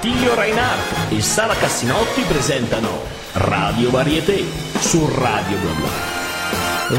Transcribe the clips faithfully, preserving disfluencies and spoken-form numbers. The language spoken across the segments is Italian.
Attilio Reinhardt e Sara Cassinotti presentano Radio Varieté su Radio BlaBla.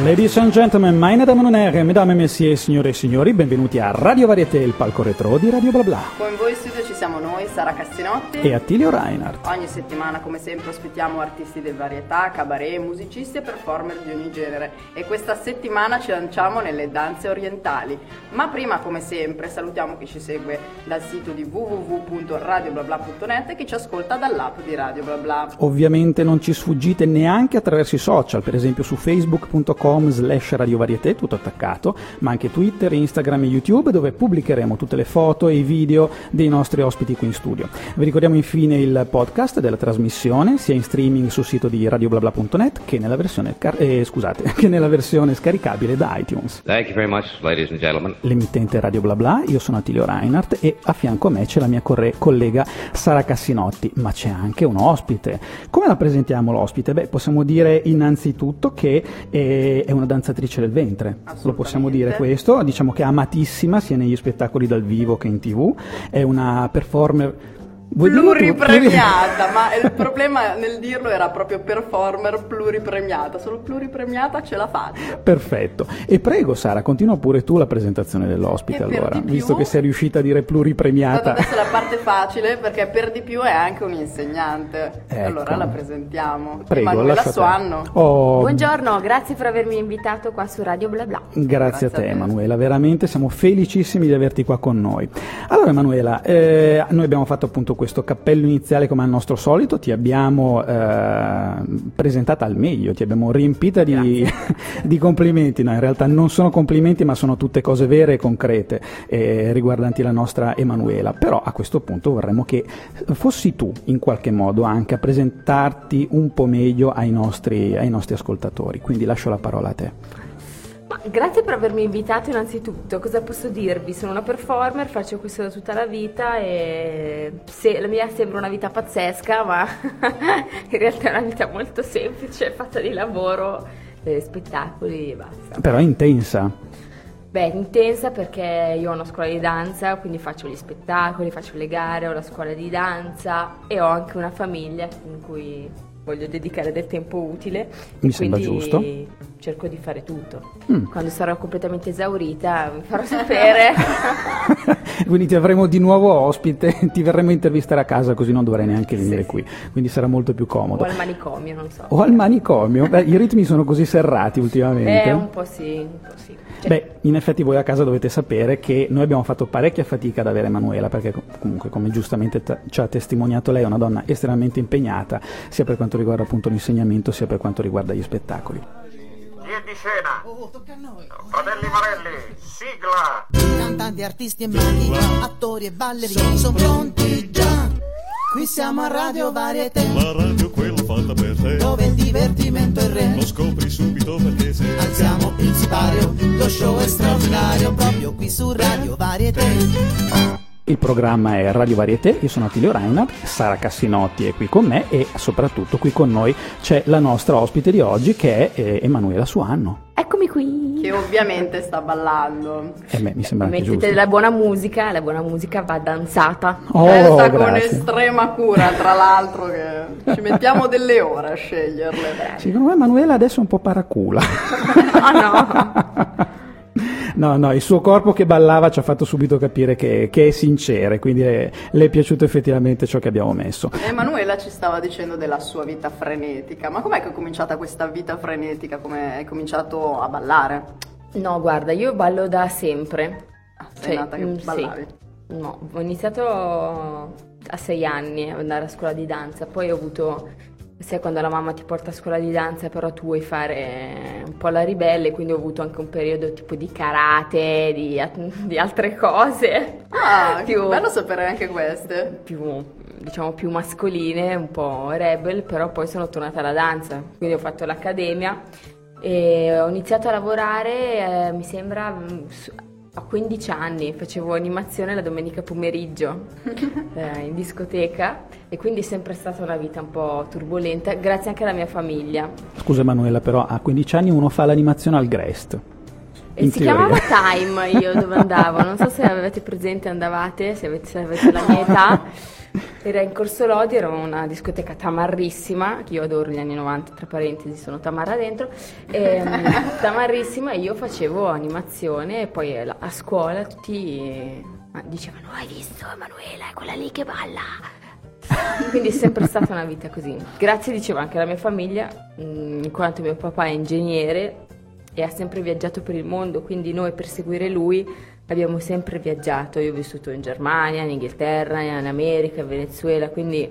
Ladies and gentlemen, meine Damen und Herren, mesdames et messieurs, signore e signori, benvenuti a Radio Varieté, il palco retro di Radio BlaBla. Con voi in studio ci siamo noi, Sara Cassinotti e Attilio Reinhardt. Ogni settimana, come sempre, ospitiamo artisti di varietà, cabaret, musicisti e performer di ogni genere. E questa settimana ci lanciamo nelle danze orientali. Ma prima, come sempre, salutiamo chi ci segue dal sito di w w w punto radio blabla punto net e chi ci ascolta dall'app di Radio BlaBla. Ovviamente non ci sfuggite neanche attraverso i social, per esempio su facebook punto com slash Radio Varieté, tutto attaccato, ma anche Twitter, Instagram e YouTube, dove pubblicheremo tutte le foto e i video dei nostri ospiti qui in studio. Vi ricordiamo infine il podcast della trasmissione, sia in streaming sul sito di radio blabla punto net che nella versione car- eh, scusate, che nella versione scaricabile da iTunes. Thank you very much, ladies and gentlemen. L'emittente Radio BlaBla, io sono Attilio Reinhardt e a fianco a me c'è la mia corre- collega Sara Cassinotti, ma c'è anche un ospite. Come la presentiamo l'ospite? Beh, possiamo dire innanzitutto che eh, è una danzatrice del ventre, lo possiamo dire questo, diciamo che è amatissima sia negli spettacoli dal vivo che in tv, è una performer pluripremiata, ma il problema nel dirlo era proprio performer pluripremiata, solo pluripremiata ce la faccio. Perfetto, e prego Sara, continua pure tu la presentazione dell'ospite, allora, visto che sei riuscita a dire pluripremiata. Adesso la parte facile, perché per di più è anche un insegnante, ecco. Allora la presentiamo, prego, Emanuela Suanno. Oh, buongiorno, grazie per avermi invitato qua su Radio BlaBla. Grazie, grazie a te, a te Emanuela, veramente siamo felicissimi di averti qua con noi. Allora Emanuela, eh, noi abbiamo fatto appunto questo cappello iniziale come al nostro solito, ti abbiamo eh, presentata al meglio, ti abbiamo riempita di, di complimenti, no in realtà non sono complimenti ma sono tutte cose vere e concrete eh, riguardanti la nostra Emanuela, però a questo punto vorremmo che fossi tu in qualche modo anche a presentarti un po' meglio ai nostri, ai nostri ascoltatori, quindi lascio la parola a te. Ma grazie per avermi invitato innanzitutto, cosa posso dirvi? Sono una performer, faccio questo da tutta la vita e se, la mia sembra una vita pazzesca, ma in realtà è una vita molto semplice, fatta di lavoro, eh, spettacoli e basta. Però è intensa. Beh, intensa perché io ho una scuola di danza, quindi faccio gli spettacoli, faccio le gare, ho la scuola di danza e ho anche una famiglia in cui voglio dedicare del tempo utile, mi sembra giusto, cerco di fare tutto. Mm. Quando sarò completamente esaurita vi farò sapere. Quindi ti avremo di nuovo ospite, ti verremo a intervistare a casa, così non dovrai neanche venire sì, qui, sì. Quindi sarà molto più comodo. O al manicomio, non so. O al manicomio, beh, i ritmi sono così serrati ultimamente. Eh, un po' sì, un po' sì. Cioè, beh, in effetti voi a casa dovete sapere che noi abbiamo fatto parecchia fatica ad avere Emanuela, perché comunque, come giustamente t- ci ha testimoniato lei, è una donna estremamente impegnata, sia per quanto riguarda appunto l'insegnamento, sia per quanto riguarda gli spettacoli. Via di scena, fratelli Marelli, sigla! Cantanti, artisti e maghi, attori e ballerini, sono pronti già, qui siamo a Radio Varieté, la radio quella fatta per te, dove il divertimento è re, lo scopri subito perché se alziamo il sipario, lo show è straordinario, proprio qui su Radio Varieté. Il programma è Radio Varieté, io sono Attilio Reinhardt, Sara Cassinotti è qui con me e soprattutto qui con noi c'è la nostra ospite di oggi che è eh, Emanuela Suanno. Eccomi qui! Che ovviamente sta ballando. Eh beh, mi sembra anche giusto. Mettete la buona musica, la buona musica va danzata. Oh, questa con estrema cura, tra l'altro, che ci mettiamo delle ore a sceglierle. Secondo me Emanuela adesso è un po' paracula. Ah no! no. No, no, il suo corpo che ballava ci ha fatto subito capire che, che è sincera, quindi è, le è piaciuto effettivamente ciò che abbiamo messo. Emanuela ci stava dicendo della sua vita frenetica, ma com'è che è cominciata questa vita frenetica? Come hai cominciato a ballare? No, guarda, io ballo da sempre. Ah, sei cioè, nata che ballavi? Sì. No, ho iniziato a sei anni ad andare a scuola di danza, poi ho avuto... Sai quando la mamma ti porta a scuola di danza però tu vuoi fare un po' la ribelle, quindi ho avuto anche un periodo tipo di karate, di, di altre cose. Ah, più, bello sapere anche queste. Più, diciamo più mascoline, un po' rebel, però poi sono tornata alla danza, quindi ho fatto l'accademia e ho iniziato a lavorare, eh, mi sembra... Su, a quindici anni facevo animazione la domenica pomeriggio eh, in discoteca e quindi è sempre stata una vita un po' turbolenta grazie anche alla mia famiglia. Scusa Emanuela, però a quindici anni uno fa l'animazione al Grest. E si teoria. Chiamava Time io dove andavo, non so se avete presente, andavate, se avete, se avete la mia età. Era in Corso Lodi, era una discoteca tamarrissima, che io adoro gli anni novanta, tra parentesi sono tamarra dentro, e, tamarrissima, io facevo animazione e poi a scuola tutti dicevano: hai visto Emanuela, è quella lì che balla? Quindi è sempre stata una vita così. Grazie, dicevo, anche alla mia famiglia, in quanto mio papà è ingegnere e ha sempre viaggiato per il mondo, quindi noi per seguire lui abbiamo sempre viaggiato. Io ho vissuto in Germania, in Inghilterra, in America, in Venezuela, quindi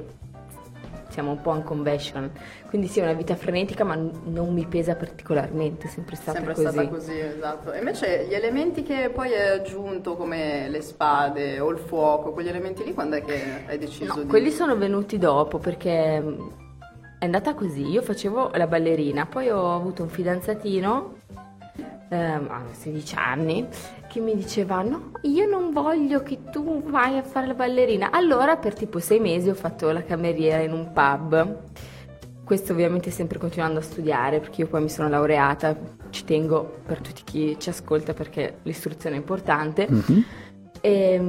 siamo un po' in convention. Quindi sì, è una vita frenetica, ma non mi pesa particolarmente, è sempre stata sempre così. Sempre stata così, esatto. E invece gli elementi che poi hai aggiunto, come le spade o il fuoco, quegli elementi lì, quando è che hai deciso no, di... quelli sono venuti dopo, perché è andata così. Io facevo la ballerina, poi ho avuto un fidanzatino ehm, a sedici anni, che mi diceva: no, io non voglio che tu vai a fare la ballerina. Allora per tipo sei mesi ho fatto la cameriera in un pub, questo ovviamente sempre continuando a studiare, perché io poi mi sono laureata, ci tengo per tutti chi ci ascolta perché l'istruzione è importante. Mm-hmm. E,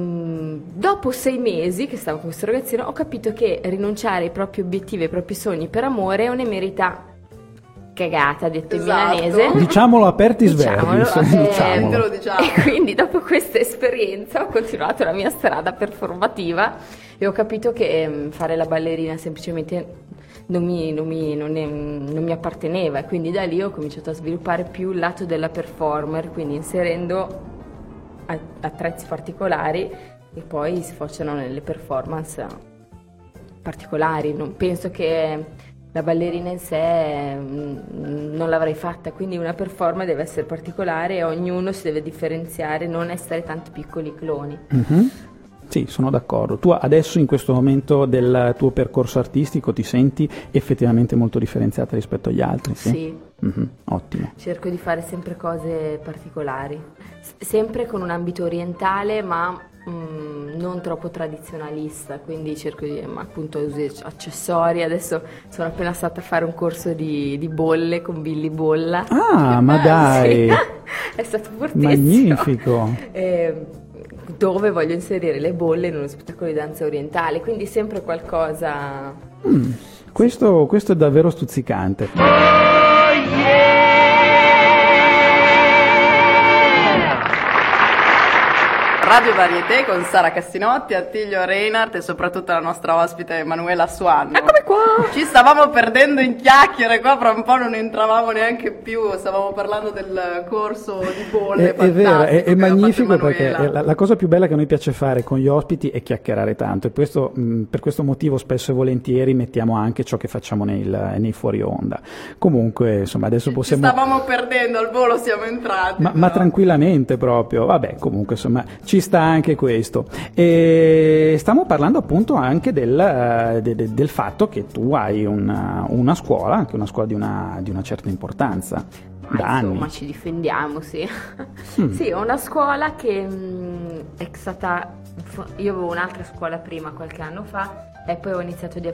dopo sei mesi che stavo con questo ragazzino, ho capito che rinunciare ai propri obiettivi, ai propri sogni per amore è un'emerità cagata, detto esatto. In milanese, diciamolo aperti sverdi, diciamolo, eh, diciamolo. Diciamo. E quindi dopo questa esperienza ho continuato la mia strada performativa e ho capito che fare la ballerina semplicemente non mi, non mi, non è, non mi apparteneva, e quindi da lì ho cominciato a sviluppare più il lato della performer, quindi inserendo attrezzi particolari e poi si facciano nelle performance particolari. Non penso che la ballerina in sé non l'avrei fatta, quindi una performance deve essere particolare e ognuno si deve differenziare, non essere tanti piccoli cloni. Mm-hmm. Sì, sono d'accordo. Tu adesso in questo momento del tuo percorso artistico ti senti effettivamente molto differenziata rispetto agli altri? Sì. Sì. Mm-hmm. Ottimo. Cerco di fare sempre cose particolari, S- sempre con un ambito orientale, ma Mm, non troppo tradizionalista, quindi cerco di, ma appunto, usare accessori. Adesso sono appena stata a fare un corso di, di bolle con Billy Bolla. Ah, ma dai! Sì. È stato fortissimo. Magnifico! Eh, dove voglio inserire le bolle in uno spettacolo di danza orientale, quindi sempre qualcosa... Mm, questo, questo è davvero stuzzicante. Oh, yeah! Radio Varieté con Sara Cassinotti, Attilio Reinhardt e soprattutto la nostra ospite Emanuela Suanno. Eccomi qua! Ci stavamo perdendo in chiacchiere qua, fra un po' non entravamo neanche più, stavamo parlando del corso di bolle. È, è vero, è, è magnifico, perché è la, la cosa più bella che a noi piace fare con gli ospiti è chiacchierare tanto, e questo, mh, per questo motivo spesso e volentieri mettiamo anche ciò che facciamo nel, nei fuori onda. Comunque, insomma, adesso possiamo... Ci stavamo perdendo, al volo siamo entrati. Ma, ma tranquillamente proprio, vabbè, comunque insomma... Ci sta anche questo, e stiamo parlando appunto anche del, de, de, del fatto che tu hai una, una scuola, anche una scuola di una, di una certa importanza. Ma da anni. Insomma, ci difendiamo, sì. Mm. Sì, è una scuola che mh, è stata, io avevo un'altra scuola prima qualche anno fa e poi ho iniziato di, ho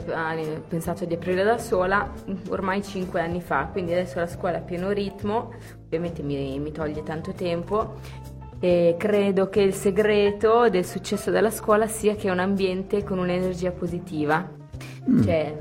pensato di aprire da sola ormai cinque anni fa, quindi adesso la scuola è a pieno ritmo, ovviamente mi, mi toglie tanto tempo. E credo che il segreto del successo della scuola sia che è un ambiente con un'energia positiva, mm. cioè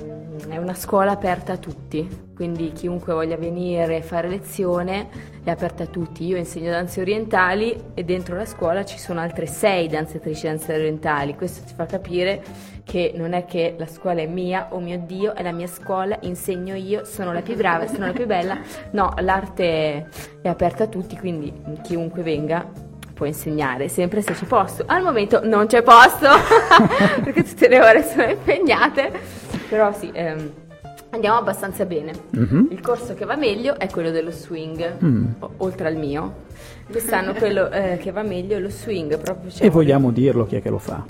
è una scuola aperta a tutti, quindi chiunque voglia venire a fare lezione è aperta a tutti. Io insegno danze orientali e dentro la scuola ci sono altre sei danzatrici danze orientali. Questo ti fa capire che non è che la scuola è mia, oh mio Dio, è la mia scuola, insegno io, sono la più brava, sono la più bella. No, l'arte è aperta a tutti, quindi chiunque venga può insegnare, sempre se c'è posto. Al momento non c'è posto perché tutte le ore sono impegnate, però sì, ehm, andiamo abbastanza bene. Mm-hmm. Il corso che va meglio è quello dello swing, mm. o- oltre al mio quest'anno quello eh, che va meglio è lo swing proprio, cioè, e vogliamo dirlo chi è che lo fa?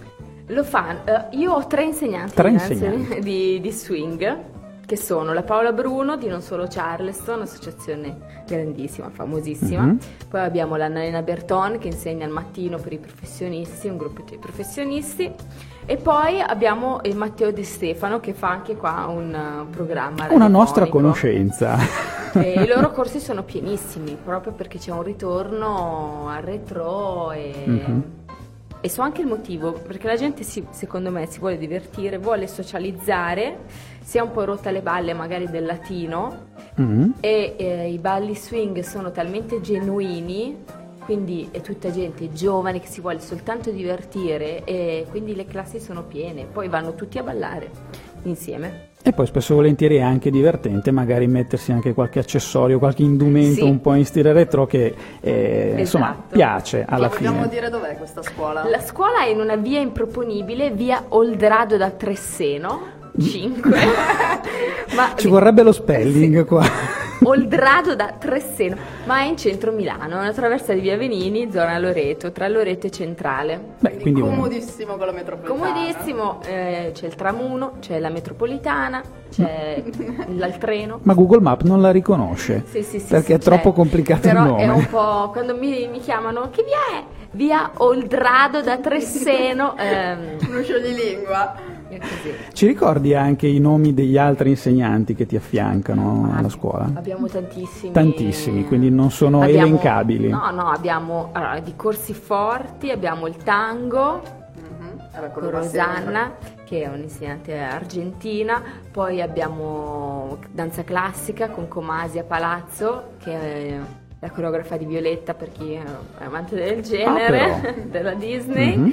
Lo fa, eh, io ho tre insegnanti, tre insegnanti. Di, di swing, che sono la Paola Bruno di Non Solo Charleston, associazione grandissima, famosissima. Mm-hmm. Poi abbiamo l'Annalena Berton che insegna al mattino per i professionisti, un gruppo di professionisti, e poi abbiamo il Matteo De Stefano che fa anche qua un programma, una nostra conoscenza. E i loro corsi sono pienissimi proprio perché c'è un ritorno al retrò e... Mm-hmm. e so anche il motivo, perché la gente si, secondo me si vuole divertire, vuole socializzare, si è un po' rotta le balle magari del latino, mm-hmm. e eh, i balli swing sono talmente genuini, quindi è tutta gente giovane che si vuole soltanto divertire e quindi le classi sono piene, poi vanno tutti a ballare insieme. E poi spesso volentieri è anche divertente magari mettersi anche qualche accessorio, qualche indumento, sì, un po' in stile retro che eh, esatto, insomma piace alla fine. Vogliamo dire dov'è questa scuola? La scuola è in una via improponibile, via Oldrado da Tresseno cinque. Ma ci vorrebbe lo spelling, sì, qua. Oldrado da Tresseno, ma è in centro Milano, una traversa di via Venini, zona Loreto, tra Loreto e Centrale. Beh, quindi, quindi comodissimo un... con la metropolitana. Comodissimo, eh, c'è il tram uno, c'è la metropolitana, c'è il treno. Ma Google Maps non la riconosce, sì, sì, sì, perché sì, è troppo c'è. complicato Però il nome. Però è un po', quando mi, mi chiamano, che via è? Via Oldrado da Tresseno. ehm... Uno scioglilingua. Così. Ci ricordi anche i nomi degli altri insegnanti che ti affiancano ah, alla scuola? Abbiamo tantissimi. Tantissimi, quindi non sono abbiamo, elencabili. No, no, abbiamo allora, di corsi forti, abbiamo il tango, mm-hmm. allora, con Rosanna, che è un'insegnante argentina, poi abbiamo danza classica con Comasia Palazzo, che è la coreografa di Violetta per chi è amante del genere, ah, della Disney. Mm-hmm.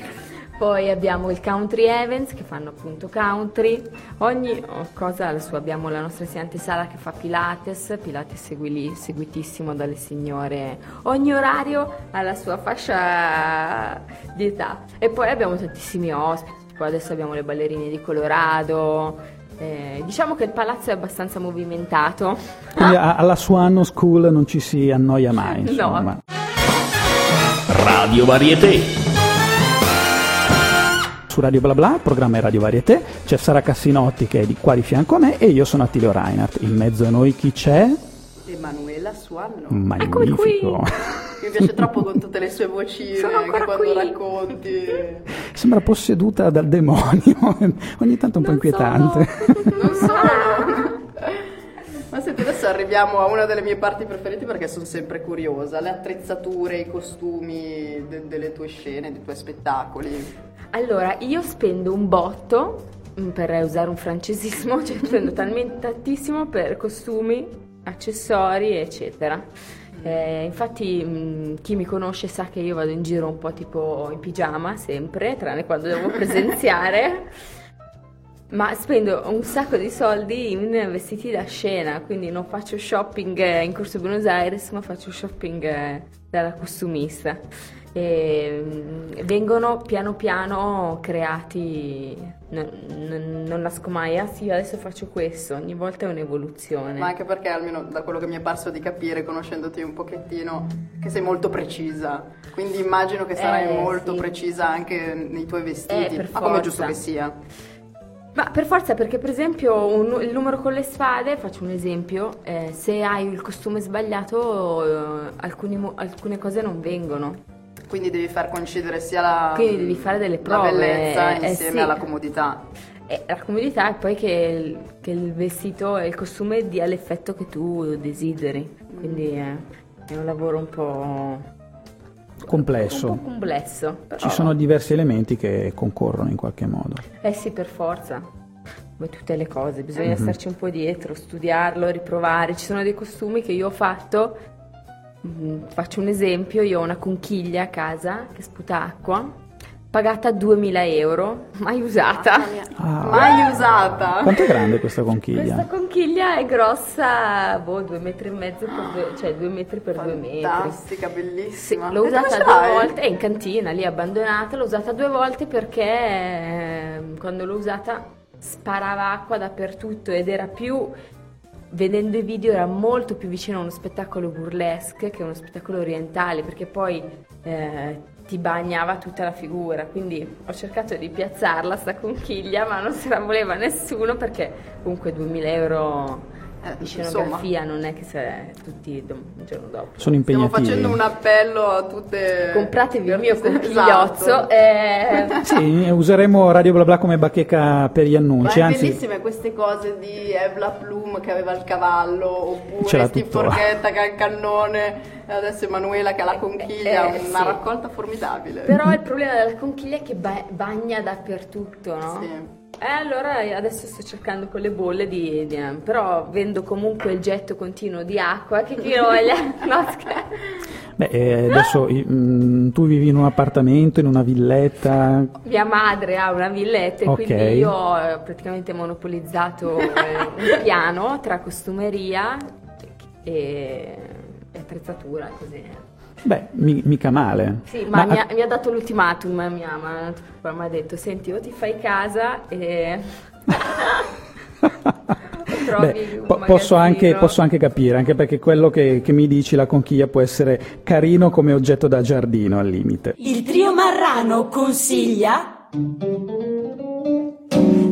Poi abbiamo il Country Events, che fanno appunto country, ogni cosa ha la sua. Abbiamo la nostra insegnante Sara che fa Pilates, Pilates seguili, seguitissimo dalle signore, ogni orario ha la sua fascia di età. E poi abbiamo tantissimi ospiti, poi adesso abbiamo le ballerine di Colorado, eh, diciamo che il palazzo è abbastanza movimentato. Quindi alla Suanno School non ci si annoia mai, insomma. No. Radio Varieté. Su Radio BlaBla, programma Radio Varieté, c'è Sara Cassinotti che è di qua di fianco a me e io sono Attilio Reinhardt. In mezzo a noi chi c'è? Emanuela Suanno. Magnifico. Mi piace troppo con tutte le sue vocine che quando qui. racconti. Sembra posseduta dal demonio, ogni tanto un non po' inquietante. Sono. Non sono. Ma senti, adesso arriviamo a una delle mie parti preferite perché sono sempre curiosa, le attrezzature, i costumi de- delle tue scene, dei tuoi spettacoli. Allora, io spendo un botto, per usare un francesismo, cioè spendo talmente tantissimo per costumi, accessori, eccetera. Eh, infatti mh, chi mi conosce sa che io vado in giro un po' tipo in pigiama sempre, tranne quando devo presenziare, ma spendo un sacco di soldi in vestiti da scena, quindi non faccio shopping in corso Buenos Aires, ma faccio shopping dalla costumista. E vengono piano piano creati, non, non, non nasco mai, ah sì adesso faccio questo, ogni volta è un'evoluzione. Ma anche perché almeno da quello che mi è parso di capire, conoscendoti un pochettino, che sei molto precisa, quindi immagino che sarai eh, molto sì. precisa anche nei tuoi vestiti, eh, ma come è giusto che sia. Ma per forza, perché per esempio un, il numero con le spade, faccio un esempio, eh, se hai il costume sbagliato eh, alcuni, alcune cose non vengono. Quindi devi far coincidere sia la, quindi devi fare delle prove, la bellezza eh, insieme eh, sì. alla comodità. Eh, la comodità è poi che il, che il vestito e il costume dia l'effetto che tu desideri. Quindi eh, è un lavoro un po' complesso. Un po' complesso però. Ci sono diversi elementi che concorrono in qualche modo. Eh sì, per forza. Come tutte le cose, bisogna mm-hmm. starci un po' dietro, studiarlo, riprovare. Ci sono dei costumi che io ho fatto. Faccio un esempio, io ho una conchiglia a casa che sputa acqua, pagata duemila euro, mai usata. Ah, mai usata. Quanto è grande questa conchiglia? Questa conchiglia è grossa, boh, due metri e mezzo, per due, cioè due metri per Fantastica, due metri. Fantastica, bellissima. Sì, l'ho e usata due volte, è in cantina, lì abbandonata, l'ho usata due volte perché eh, quando l'ho usata sparava acqua dappertutto ed era più... Vedendo i video era molto più vicino a uno spettacolo burlesque che a uno spettacolo orientale, perché poi eh, ti bagnava tutta la figura, quindi ho cercato di piazzarla sta conchiglia ma non se la voleva nessuno perché comunque duemila euro la scenografia non è che sarà tutti il giorno dopo. Sono impegnativi. Stiamo facendo un appello a tutte. Compratevi il mio conchigliozzo. Esatto. E... sì, useremo Radio BlaBla come bacheca per gli annunci. Ma è anzi... bellissime queste cose di Evla Plum che aveva il cavallo, oppure Steve Forchetta che ha il cannone, adesso Emanuela che ha la conchiglia, eh, eh, una sì. raccolta formidabile. Però il problema della conchiglia è che ba- bagna dappertutto, no? Sì. Eh, allora adesso sto cercando con le bolle di, di però vendo comunque il getto continuo di acqua che chi voglia. No, beh, eh, adesso mm, tu vivi in un appartamento, in una villetta? Mia madre ha una villetta e okay. quindi io ho praticamente monopolizzato eh, un piano tra costumeria e attrezzatura, così. Beh, mi, mica male. Sì, ma, ma mi, ha, mi ha dato l'ultimatum, ma mi ha, mi ha detto, senti, o ti fai casa e... Beh, po- posso, anche, posso anche capire, anche perché quello che, che mi dici, la conchiglia può essere carino come oggetto da giardino al limite. Il trio Marrano consiglia...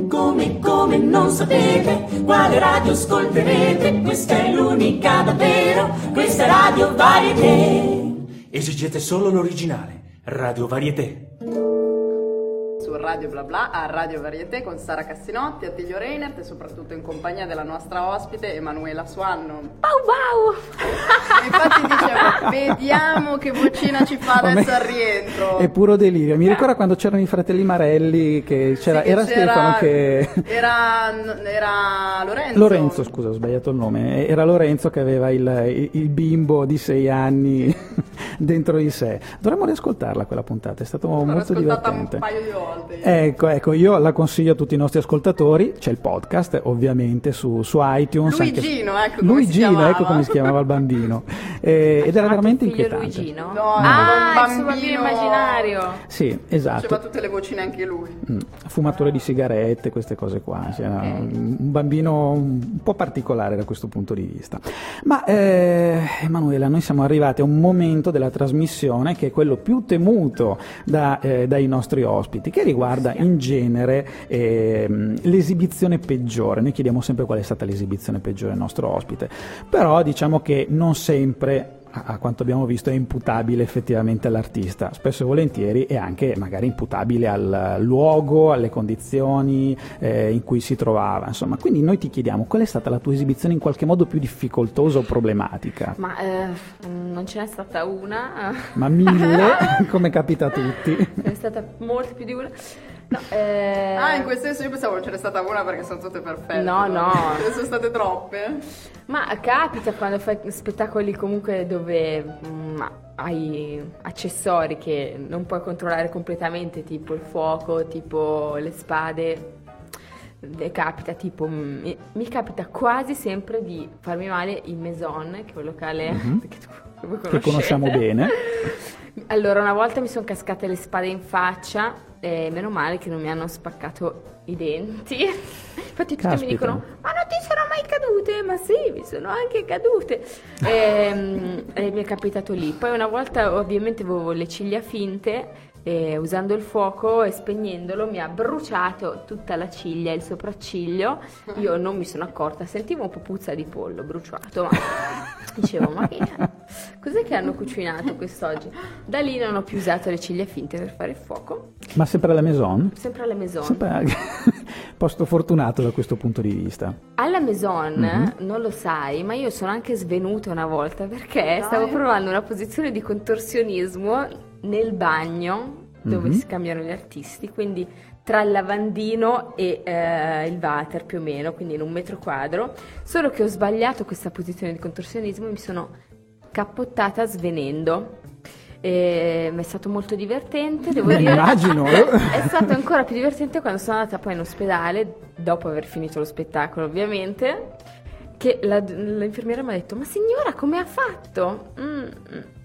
Come, come non sapete quale radio ascolterete, questa è l'unica davvero, questa è Radio Varieté. Esigete solo l'originale, Radio Varieté. Su Radio BlaBla a Radio Varieté con Sara Cassinotti, Attilio Reinhardt e soprattutto in compagnia della nostra ospite Emanuela Suanno. Pau pau! Infatti dicevo, vediamo che vocina ci fa adesso al rientro. È puro delirio. Mi ricorda quando c'erano i fratelli Marelli, che c'era, sì, che era c'era, Stefano che... Era, era Lorenzo. Lorenzo, scusa, ho sbagliato il nome. Era Lorenzo che aveva il, il bimbo di sei anni dentro di sé. Dovremmo riascoltarla quella puntata, è stato L'ho molto divertente. Un paio di volte. Ecco, ecco, io la consiglio a tutti i nostri ascoltatori. C'è il podcast, ovviamente, su, su iTunes. Luigino, anche su... ecco, Luigino, come ecco come si chiamava il bambino. Eh, ed era veramente inquietante. Luigino? No, ah, il suo bambino immaginario. Sì, esatto. Faceva tutte le vocine anche lui. Mm, fumatore di sigarette, queste cose qua. Cioè, okay. Un bambino un po' particolare da questo punto di vista. Ma, eh, Emanuela, noi siamo arrivati a un momento della trasmissione che è quello più temuto da, eh, dai nostri ospiti, che riguarda in genere eh, l'esibizione peggiore. Noi chiediamo sempre qual è stata l'esibizione peggiore del nostro ospite, però diciamo che non sempre, a quanto abbiamo visto, è imputabile effettivamente all'artista, spesso e volentieri è anche magari imputabile al luogo, alle condizioni eh, in cui si trovava, insomma. Quindi noi ti chiediamo qual è stata la tua esibizione in qualche modo più difficoltosa o problematica. Ma eh, non ce n'è stata una, ma mille, come capita a tutti. È stata molto più di una. No, eh... Ah, in quel senso io pensavo non ce n'è stata una perché sono tutte perfette. No, no. Ce ne sono state troppe. Ma capita quando fai spettacoli comunque dove mh, hai accessori che non puoi controllare completamente, tipo il fuoco, tipo le spade. Capita, tipo, mi, mi capita quasi sempre di farmi male in Maison, che è un locale mm-hmm. che, tu, che conosciamo bene. Allora, una volta mi sono cascate le spade in faccia. Eh, meno male che non mi hanno spaccato i denti. Infatti tutti Caspita. Mi dicono, ma non ti sono mai cadute? Ma sì, mi sono anche cadute. eh, eh, Mi è capitato lì. Poi una volta ovviamente avevo le ciglia finte e usando il fuoco e spegnendolo mi ha bruciato tutta la ciglia, il sopracciglio. Io non mi sono accorta, sentivo un po' puzza di pollo bruciato, ma dicevo, ma che cos'è che hanno cucinato quest'oggi? Da lì non ho più usato le ciglia finte per fare il fuoco. Ma sempre alla Maison? Sempre alla Maison, sempre... Posto fortunato da questo punto di vista. Alla Maison, mm-hmm. non lo sai, ma io sono anche svenuta una volta perché Dai. stavo provando una posizione di contorsionismo nel bagno dove mm-hmm. si cambiano gli artisti, quindi tra il lavandino e eh, il water più o meno, quindi in un metro quadro, solo che ho sbagliato questa posizione di contorsionismo e mi sono cappottata svenendo. E, ma è stato molto divertente, devo dire. Immagino. È stato ancora più divertente quando sono andata poi in ospedale dopo aver finito lo spettacolo, ovviamente, che la, l'infermiera mi ha detto, ma signora, come ha fatto? Mm,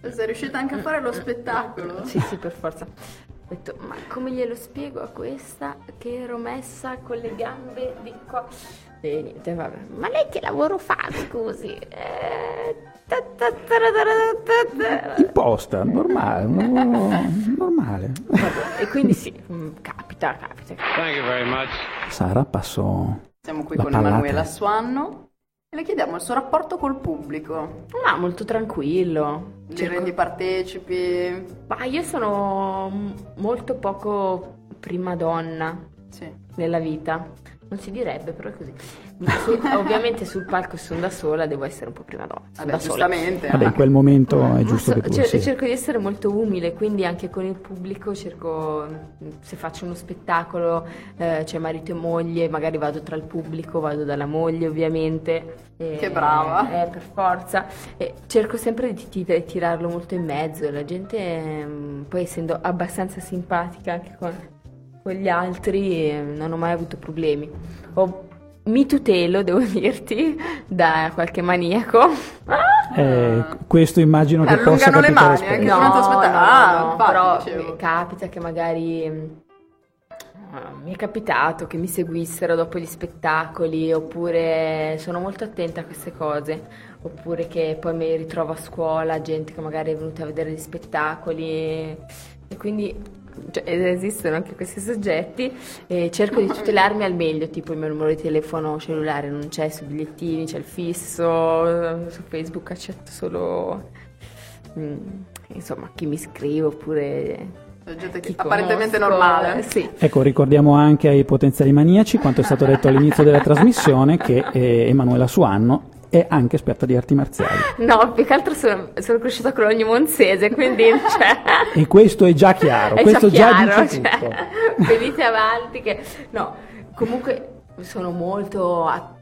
sei riuscita anche a fare lo spettacolo? Sì, sì, per forza. Ho detto, ma come glielo spiego a questa che ero messa con le gambe di qua? E niente, vabbè. Ma lei che lavoro fa, scusi? Eh, ta ta ta ta. Imposta, normale, normale. Vabbè, e quindi sì, capita, capita. Thank you very much. Sara, passo Siamo qui la con Emanuela Suanno. Le chiediamo il suo rapporto col pubblico. Ma molto tranquillo. Li Cerco... rendi partecipi? Ma io sono molto poco prima donna sì. nella vita. Non si direbbe, però è così. Su, ovviamente sul palco sono da sola, devo essere un po' prima donna. Vabbè, da giustamente. Sola. Vabbè, in quel momento eh, è giusto so, che tu cer- sì. Cerco di essere molto umile, quindi anche con il pubblico cerco, se faccio uno spettacolo, eh, c'è marito e moglie, magari vado tra il pubblico, vado dalla moglie ovviamente. E, che brava! Eh, eh, per forza. E cerco sempre di tit- tirarlo molto in mezzo, la gente eh, poi essendo abbastanza simpatica anche con... con gli altri non ho mai avuto problemi. Oh, mi tutelo, devo dirti, da qualche maniaco. Eh, questo immagino che allungano possa capitare. Allungano le mani, anche no, durante lo spettacolo. Ah, no, infatti, però dicevo. Capita che magari... mi è capitato che mi seguissero dopo gli spettacoli, oppure sono molto attenta a queste cose, oppure che poi mi ritrovo a scuola, gente che magari è venuta a vedere gli spettacoli e quindi... cioè, esistono anche questi soggetti e cerco di tutelarmi al meglio, tipo il mio numero di telefono cellulare non c'è sui bigliettini, c'è il fisso, su Facebook accetto solo mh, insomma chi mi scrive oppure gente che apparentemente conosco. Normale sì. Ecco, ricordiamo anche ai potenziali maniaci quanto è stato detto all'inizio della trasmissione, che eh, Emanuela Suanno è anche esperta di arti marziali. No, più che altro sono, sono cresciuta con l'ognimonzese, quindi cioè... e questo è già chiaro, è questo già, chiaro, già dice cioè... tutto. Venite avanti che no, comunque sono molto a...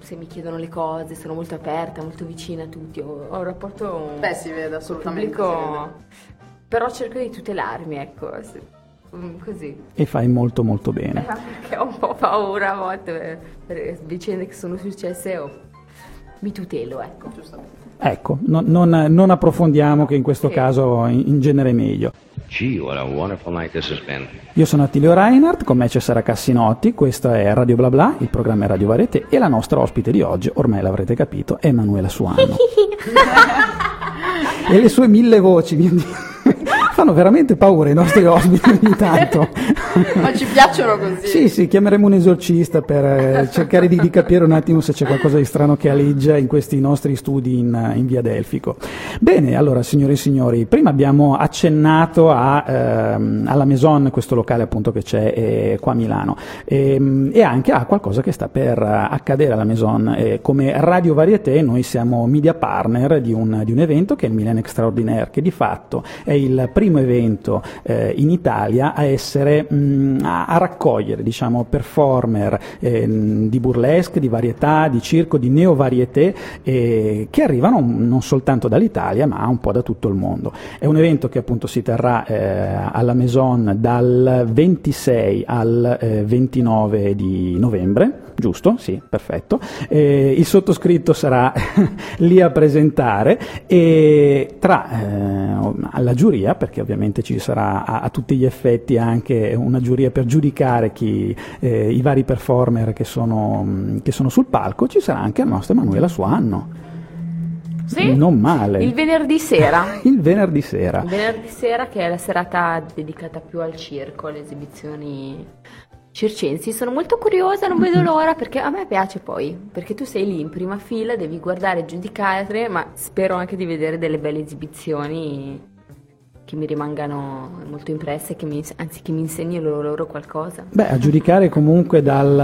se mi chiedono le cose, sono molto aperta, molto vicina a tutti, ho, ho un rapporto beh, si vede assolutamente col pubblico, si vede. Però cerco di tutelarmi, ecco, così. E fai molto molto bene. Eh, perché ho un po' paura a volte per vicende che sono successe, oh, mi tutelo, ecco. Giustamente. Ecco, non, non, non approfondiamo che in questo sì. caso in, in genere è meglio. Gee, what a wonderful night this has been. Io sono Attilio Reinhardt, con me c'è Sara Cassinotti, questa è Radio BlaBla, il programma è Radio Varieté e la nostra ospite di oggi, ormai l'avrete capito, è Emanuela Suanno. E le sue mille voci, quindi... fanno veramente paura i nostri ospiti ogni tanto. Ma ci piacciono così. Sì, sì, chiameremo un esorcista per eh, cercare di, di capire un attimo se c'è qualcosa di strano che aleggia in questi nostri studi in, in via Delfico. Bene, allora signore e signori, prima abbiamo accennato a, ehm, alla Maison, questo locale appunto che c'è eh, qua a Milano, e, e anche a qualcosa che sta per accadere alla Maison. Eh, come Radio Varieté noi siamo media partner di un, di un evento che è il Milan Extraordinaire, che di fatto è il primo evento eh, in Italia a essere mh, a, a raccogliere diciamo performer eh, di burlesque, di varietà, di circo, di neovarietà eh, che arrivano non soltanto dall'Italia ma un po' da tutto il mondo. È un evento che appunto si terrà eh, alla Maison dal ventisei al eh, ventinove di novembre, giusto? Sì, perfetto. Eh, il sottoscritto sarà lì a presentare e tra eh, la giuria, perché ovviamente ci sarà a, a tutti gli effetti anche una giuria per giudicare chi, eh, i vari performer che sono, che sono sul palco, ci sarà anche la nostra Emanuela Suanno. Sì, non male. Il venerdì sera. il venerdì sera. Il venerdì sera, che è la serata dedicata più al circo, alle esibizioni circensi. Sono molto curiosa, non vedo l'ora, perché a me piace poi, perché tu sei lì in prima fila, devi guardare e giudicare, ma spero anche di vedere delle belle esibizioni che mi rimangano molto impresse, che mi, anzi che mi insegnino loro, loro qualcosa. Beh, a giudicare comunque dal,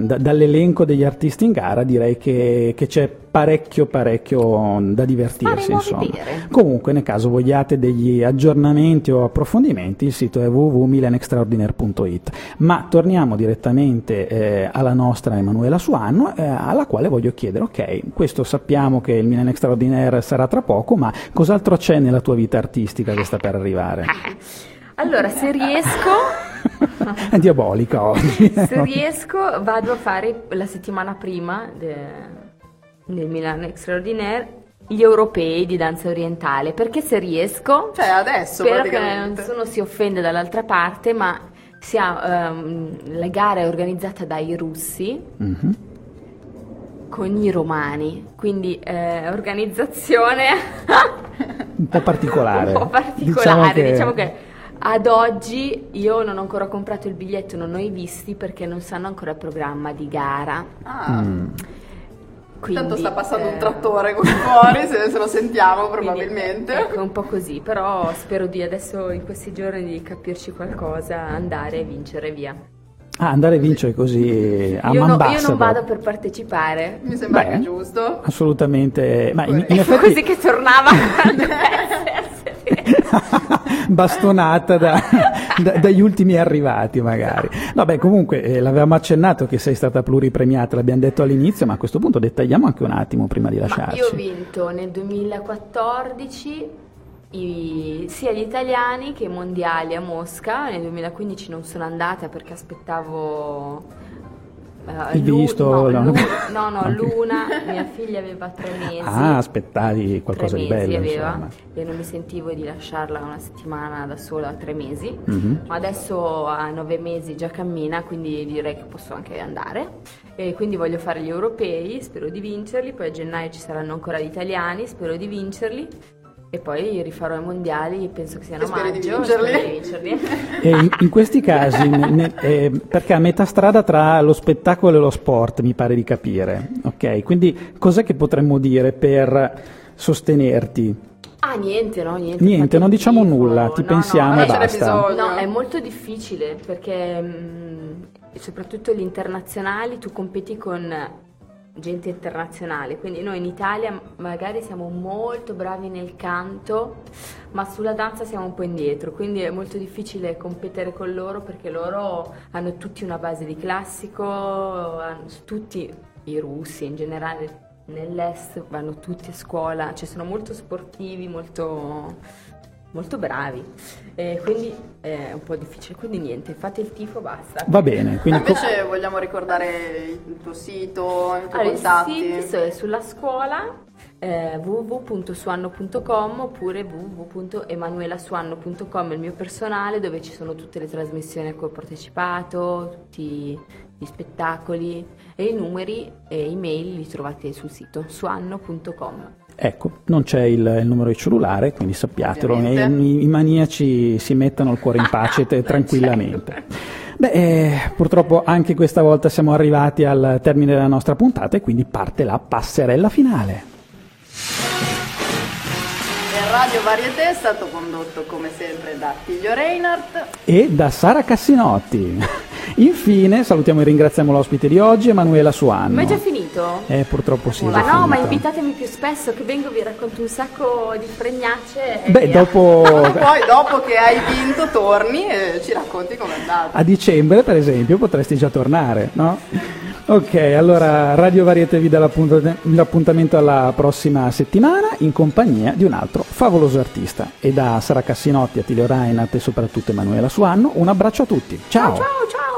da, dall'elenco degli artisti in gara direi che, che c'è parecchio parecchio da divertirsi, insomma. Comunque nel caso vogliate degli aggiornamenti o approfondimenti il sito è w w w punto milan extraordinaire punto i t. Ma torniamo direttamente eh, alla nostra Emanuela Suanno, eh, alla quale voglio chiedere, ok, questo sappiamo che il Milan Extraordinaire sarà tra poco, ma cos'altro c'è nella tua vita artistica che sta per arrivare? Allora, se riesco... è diabolica oggi. Se riesco vado a fare la settimana prima de... nel Milan Extraordinaire gli europei di danza orientale, perché se riesco, cioè adesso, spero che nessuno si offende dall'altra parte, ma sia, um, la gara è organizzata dai russi mm-hmm. con i romani, quindi eh, organizzazione un po' particolare, un po' particolare diciamo che, diciamo che Ad oggi io non ho ancora comprato il biglietto, non ho i visti perché non sanno ancora il programma di gara. Ah. Mm. Quindi, tanto sta passando eh... un trattore con fuori, se, se lo sentiamo probabilmente. Quindi, ecco, un po' così, però spero di adesso in questi giorni di capirci qualcosa, andare e vincere via. Ah, andare a vincere così a man bassa. No, io non vado per partecipare. Mi sembra Beh, giusto. Assolutamente. Ma in, in effetti... così che tornava quando bastonata da, da, dagli ultimi arrivati magari. No, beh, comunque eh, l'avevamo accennato che sei stata pluripremiata, l'abbiamo detto all'inizio, ma a questo punto dettagliamo anche un attimo prima di lasciarci. Ma io ho vinto nel duemilaquattordici i, sia gli italiani che i mondiali a Mosca. Nel duemilaquindici non sono andata perché aspettavo... Uh, il visto no no no, no, no okay. Luna, mia figlia aveva tre mesi ah aspettavi qualcosa mesi di bello aveva, e non mi sentivo di lasciarla una settimana da sola a tre mesi mm-hmm. Ma adesso a nove mesi già cammina, quindi direi che posso anche andare, e quindi voglio fare gli europei, spero di vincerli, poi a gennaio ci saranno ancora gli italiani, spero di vincerli, e poi rifarò i mondiali, penso che siano maggio, di vincerli. Di vincerli. E in, in questi casi, ne, ne, eh, perché a metà strada tra lo spettacolo e lo sport, mi pare di capire, ok? Quindi cos'è che potremmo dire per sostenerti? Ah, niente, no, niente. Niente, non diciamo tipo, nulla, ti no, pensiamo no, e basta. No, è molto difficile, perché mh, soprattutto gli internazionali, tu competi con... gente internazionale, quindi noi in Italia magari siamo molto bravi nel canto, ma sulla danza siamo un po' indietro, quindi è molto difficile competere con loro perché loro hanno tutti una base di classico, tutti i russi in generale nell'est vanno tutti a scuola, cioè sono molto sportivi, molto... molto bravi, eh, quindi è eh, un po' difficile, quindi niente, fate il tifo, basta. Va bene. Quindi invece co- vogliamo ricordare il tuo sito, i tuoi allora, contatti. Il sito è sulla scuola eh, w w w punto suanno punto com oppure w w w punto emanuela suanno punto com, il mio personale, dove ci sono tutte le trasmissioni a cui ho partecipato, tutti gli spettacoli e i numeri e email li trovate sul sito suanno punto com. Ecco, non c'è il, il numero di cellulare, quindi sappiatelo, e, i, i maniaci si mettano il cuore in pace te, tranquillamente. Beh, eh, purtroppo anche questa volta siamo arrivati al termine della nostra puntata e quindi parte la passerella finale. Il Radio Varieté è stato condotto come sempre da Attilio Reinhardt e da Sara Cassinotti. Infine salutiamo e ringraziamo l'ospite di oggi, Emanuela Suanno. Ma è già finito? Eh, purtroppo sì. Ma no, finito. Ma invitatemi più spesso, che vengo vi racconto un sacco di fregnacce. Beh, dopo... poi dopo che hai vinto torni e ci racconti com'è andato. A dicembre, per esempio, potresti già tornare, no? Ok, allora Radio Varieté vi dà l'appuntamento alla prossima settimana in compagnia di un altro favoloso artista. E da Sara Cassinotti, Attilio Reinhardt e soprattutto Emanuela Suanno, un abbraccio a tutti. Ciao! Ciao, ciao, ciao.